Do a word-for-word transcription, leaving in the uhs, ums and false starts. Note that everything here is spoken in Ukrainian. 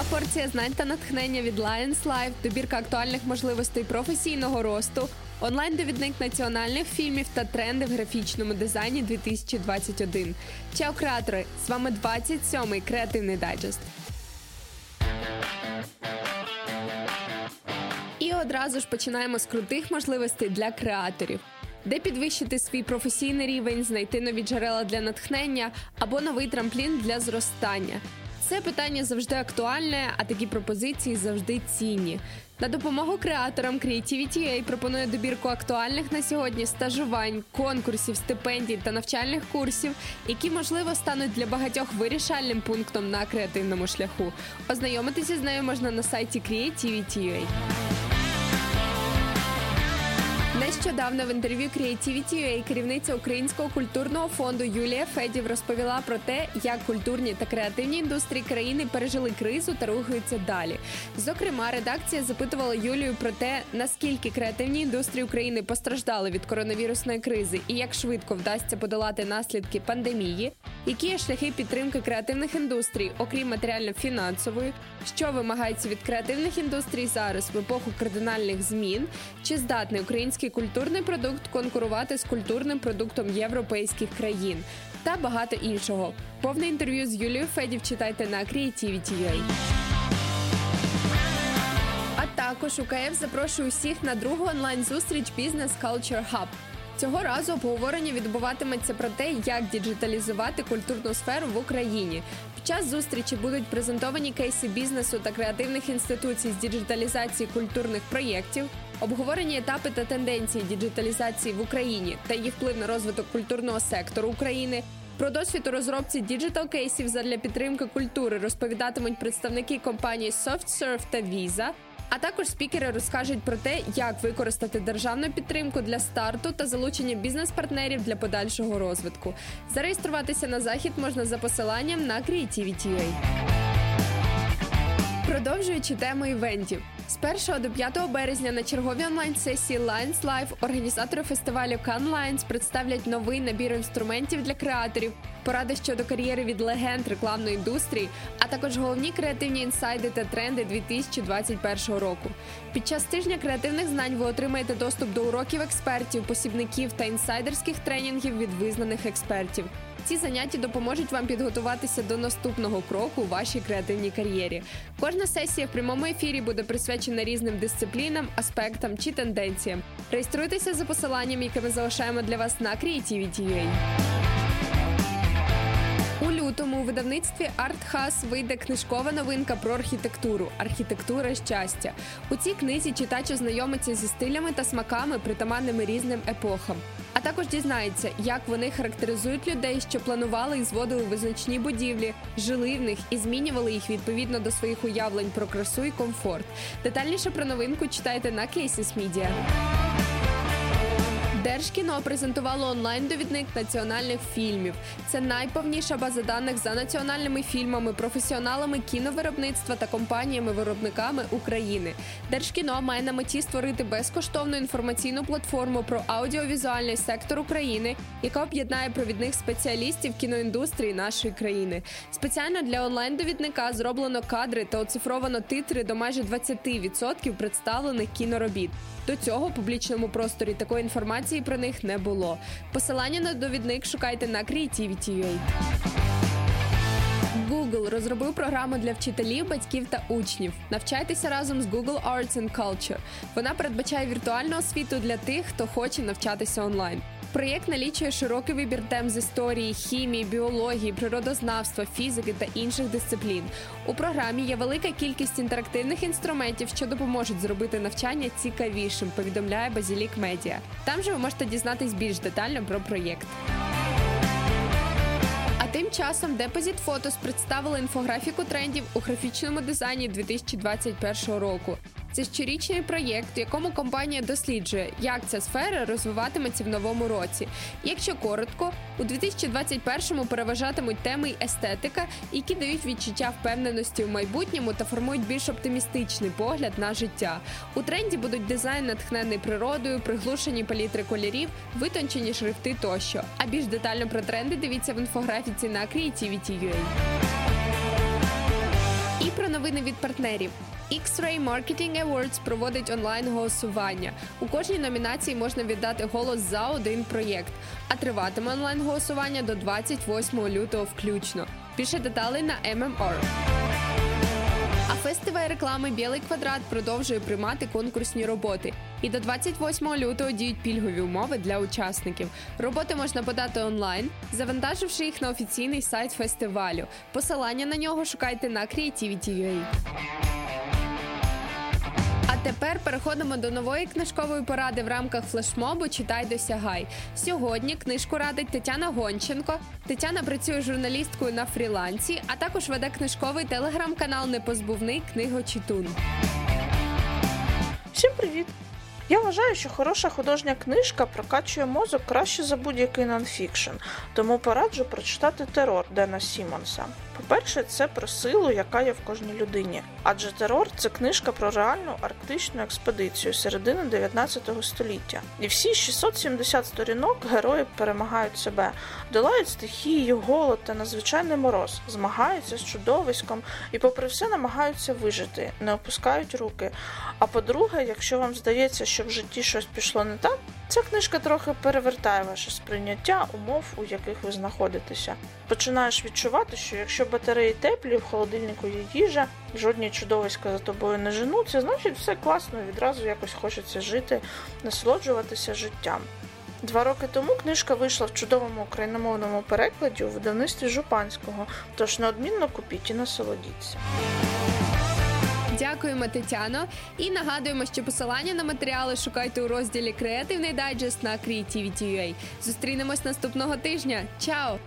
Нова порція знань та натхнення від Lions Live, добірка актуальних можливостей професійного росту, онлайн-довідник національних фільмів та тренди в графічному дизайні дві тисячі двадцять один. Чао, креатори! З вами двадцять сьомий креативний дайджест. І одразу ж починаємо з крутих можливостей для креаторів. Де підвищити свій професійний рівень, знайти нові джерела для натхнення або новий трамплін для зростання. Це питання завжди актуальне, а такі пропозиції завжди цінні. На допомогу креаторам Creativity ю ей пропонує добірку актуальних на сьогодні стажувань, конкурсів, стипендій та навчальних курсів, які, можливо, стануть для багатьох вирішальним пунктом на креативному шляху. Ознайомитися з нею можна на сайті Creativity ю ей. Нещодавно в інтерв'ю Creativity ю ей керівниця Українського культурного фонду Юлія Федів розповіла про те, як культурні та креативні індустрії країни пережили кризу та рухаються далі. Зокрема, редакція запитувала Юлію про те, наскільки креативні індустрії України постраждали від коронавірусної кризи і як швидко вдасться подолати наслідки пандемії, які є шляхи підтримки креативних індустрій, окрім матеріально-фінансової, що вимагається від креативних індустрій зараз в епоху кардинальних змін, чи здатний український культурний продукт конкурувати з культурним продуктом європейських країн та багато іншого. Повне інтерв'ю з Юлією Федів читайте на Creativity ю ей. А також УКФ запрошує усіх на другу онлайн-зустріч Business Culture Hub. Цього разу обговорення відбуватиметься про те, як діджиталізувати культурну сферу в Україні. Під час зустрічі будуть презентовані кейси бізнесу та креативних інституцій з діджиталізації культурних проєктів, обговорені етапи та тенденції діджиталізації в Україні та її вплив на розвиток культурного сектору України. Про досвід у розробці діджитал-кейсів задля підтримки культури розповідатимуть представники компаній SoftSurf та Visa, а також спікери розкажуть про те, як використати державну підтримку для старту та залучення бізнес-партнерів для подальшого розвитку. Зареєструватися на захід можна за посиланням на Creativity ю ей. Продовжуючи тему івентів. З першого до п'ятого березня на черговій онлайн-сесії Lions Live організатори фестивалю Cannes Lions представлять новий набір інструментів для креаторів, поради щодо кар'єри від легенд рекламної індустрії, а також головні креативні інсайди та тренди дві тисячі двадцять першого року. Під час тижня креативних знань ви отримаєте доступ до уроків експертів, посібників та інсайдерських тренінгів від визнаних експертів. Ці заняття допоможуть вам підготуватися до наступного кроку у вашій креативній кар'єрі. Кожна сесія в прямому ефірі буде присвячена різним дисциплінам, аспектам чи тенденціям. Реєструйтеся за посиланням, яке ми залишаємо для вас на Creativity ю ей. У лютому у видавництві Art House вийде книжкова новинка про архітектуру «Архітектура щастя». У цій книзі читач ознайомиться зі стилями та смаками, притаманними різним епохам. А також дізнається, як вони характеризують людей, що планували і зводили визначні будівлі, жили в них і змінювали їх відповідно до своїх уявлень про красу і комфорт. Детальніше про новинку читайте на Cases Media. Держкіно презентувало онлайн-довідник національних фільмів. Це найповніша база даних за національними фільмами, професіоналами кіновиробництва та компаніями-виробниками України. Держкіно має на меті створити безкоштовну інформаційну платформу про аудіовізуальний сектор України, яка об'єднає провідних спеціалістів кіноіндустрії нашої країни. Спеціально для онлайн-довідника зроблено кадри та оцифровано титри до майже двадцять відсотків представлених кіноробіт. До цього в публічному просторі такої інформації про них не було. Посилання на довідник шукайте на Creativity ю ей. Google розробив програму для вчителів, батьків та учнів. Навчайтеся разом з Google Arts and Culture. Вона передбачає віртуальну освіту для тих, хто хоче навчатися онлайн. Проєкт налічує широкий вибір тем з історії, хімії, біології, природознавства, фізики та інших дисциплін. У програмі є велика кількість інтерактивних інструментів, що допоможуть зробити навчання цікавішим, повідомляє Базілік Медіа. Там же ви можете дізнатись більш детально про проєкт. Тим часом Deposit Photos представили інфографіку трендів у графічному дизайні дві тисячі двадцять першого року. Це щорічний проєкт, в якому компанія досліджує, як ця сфера розвиватиметься в новому році. Якщо коротко, у дві тисячі двадцять першому переважатимуть теми й естетика, які дають відчуття впевненості у майбутньому та формують більш оптимістичний погляд на життя. У тренді будуть дизайн, натхнений природою, приглушені палітри кольорів, витончені шрифти тощо. А більш детально про тренди дивіться в інфографіці на Creativity ю ей. І про новини від партнерів. Ікс-Ray Marketing Awards проводить онлайн-голосування. У кожній номінації можна віддати голос за один проєкт. А триватиме онлайн-голосування до двадцять восьмого лютого включно. Більше деталей на ем ем ар. А фестиваль реклами «Білий квадрат» продовжує приймати конкурсні роботи. І до двадцять восьмого лютого діють пільгові умови для учасників. Роботи можна подати онлайн, завантаживши їх на офіційний сайт фестивалю. Посилання на нього шукайте на Creativity точка ю ей. Тепер переходимо до нової книжкової поради в рамках флешмобу «Читай, досягай». Сьогодні книжку радить Тетяна Гонченко. Тетяна працює журналісткою на фрілансі, а також веде книжковий телеграм-канал «Непозбувний книгочитун». Всім привіт! Я вважаю, що хороша художня книжка прокачує мозок краще за будь-який нонфікшн, тому пораджу прочитати «Терор» Дена Сімонса. По-перше, це про силу, яка є в кожній людині. Адже «Терор» – це книжка про реальну арктичну експедицію середини дев'ятнадцятого століття. І всі шістсот сімдесят сторінок герої перемагають себе, долають стихію, голод та надзвичайний мороз, змагаються з чудовиськом і попри все намагаються вижити, не опускають руки. А по-друге, якщо вам здається, що в житті щось пішло не так, ця книжка трохи перевертає ваше сприйняття умов, у яких ви знаходитеся. Починаєш відчувати, що якщо батареї теплі, в холодильнику є їжа, жодні чудовиська за тобою не женуться, значить все класно, відразу якось хочеться жити, насолоджуватися життям. Два роки тому книжка вийшла в чудовому україномовному перекладі у видавництві Жупанського, тож неодмінно купіть і насолодіться. Дякуємо, Тетяно. І нагадуємо, що посилання на матеріали шукайте у розділі «Креативний дайджест» на Creativity точка ю ей. Зустрінемось наступного тижня. Чао!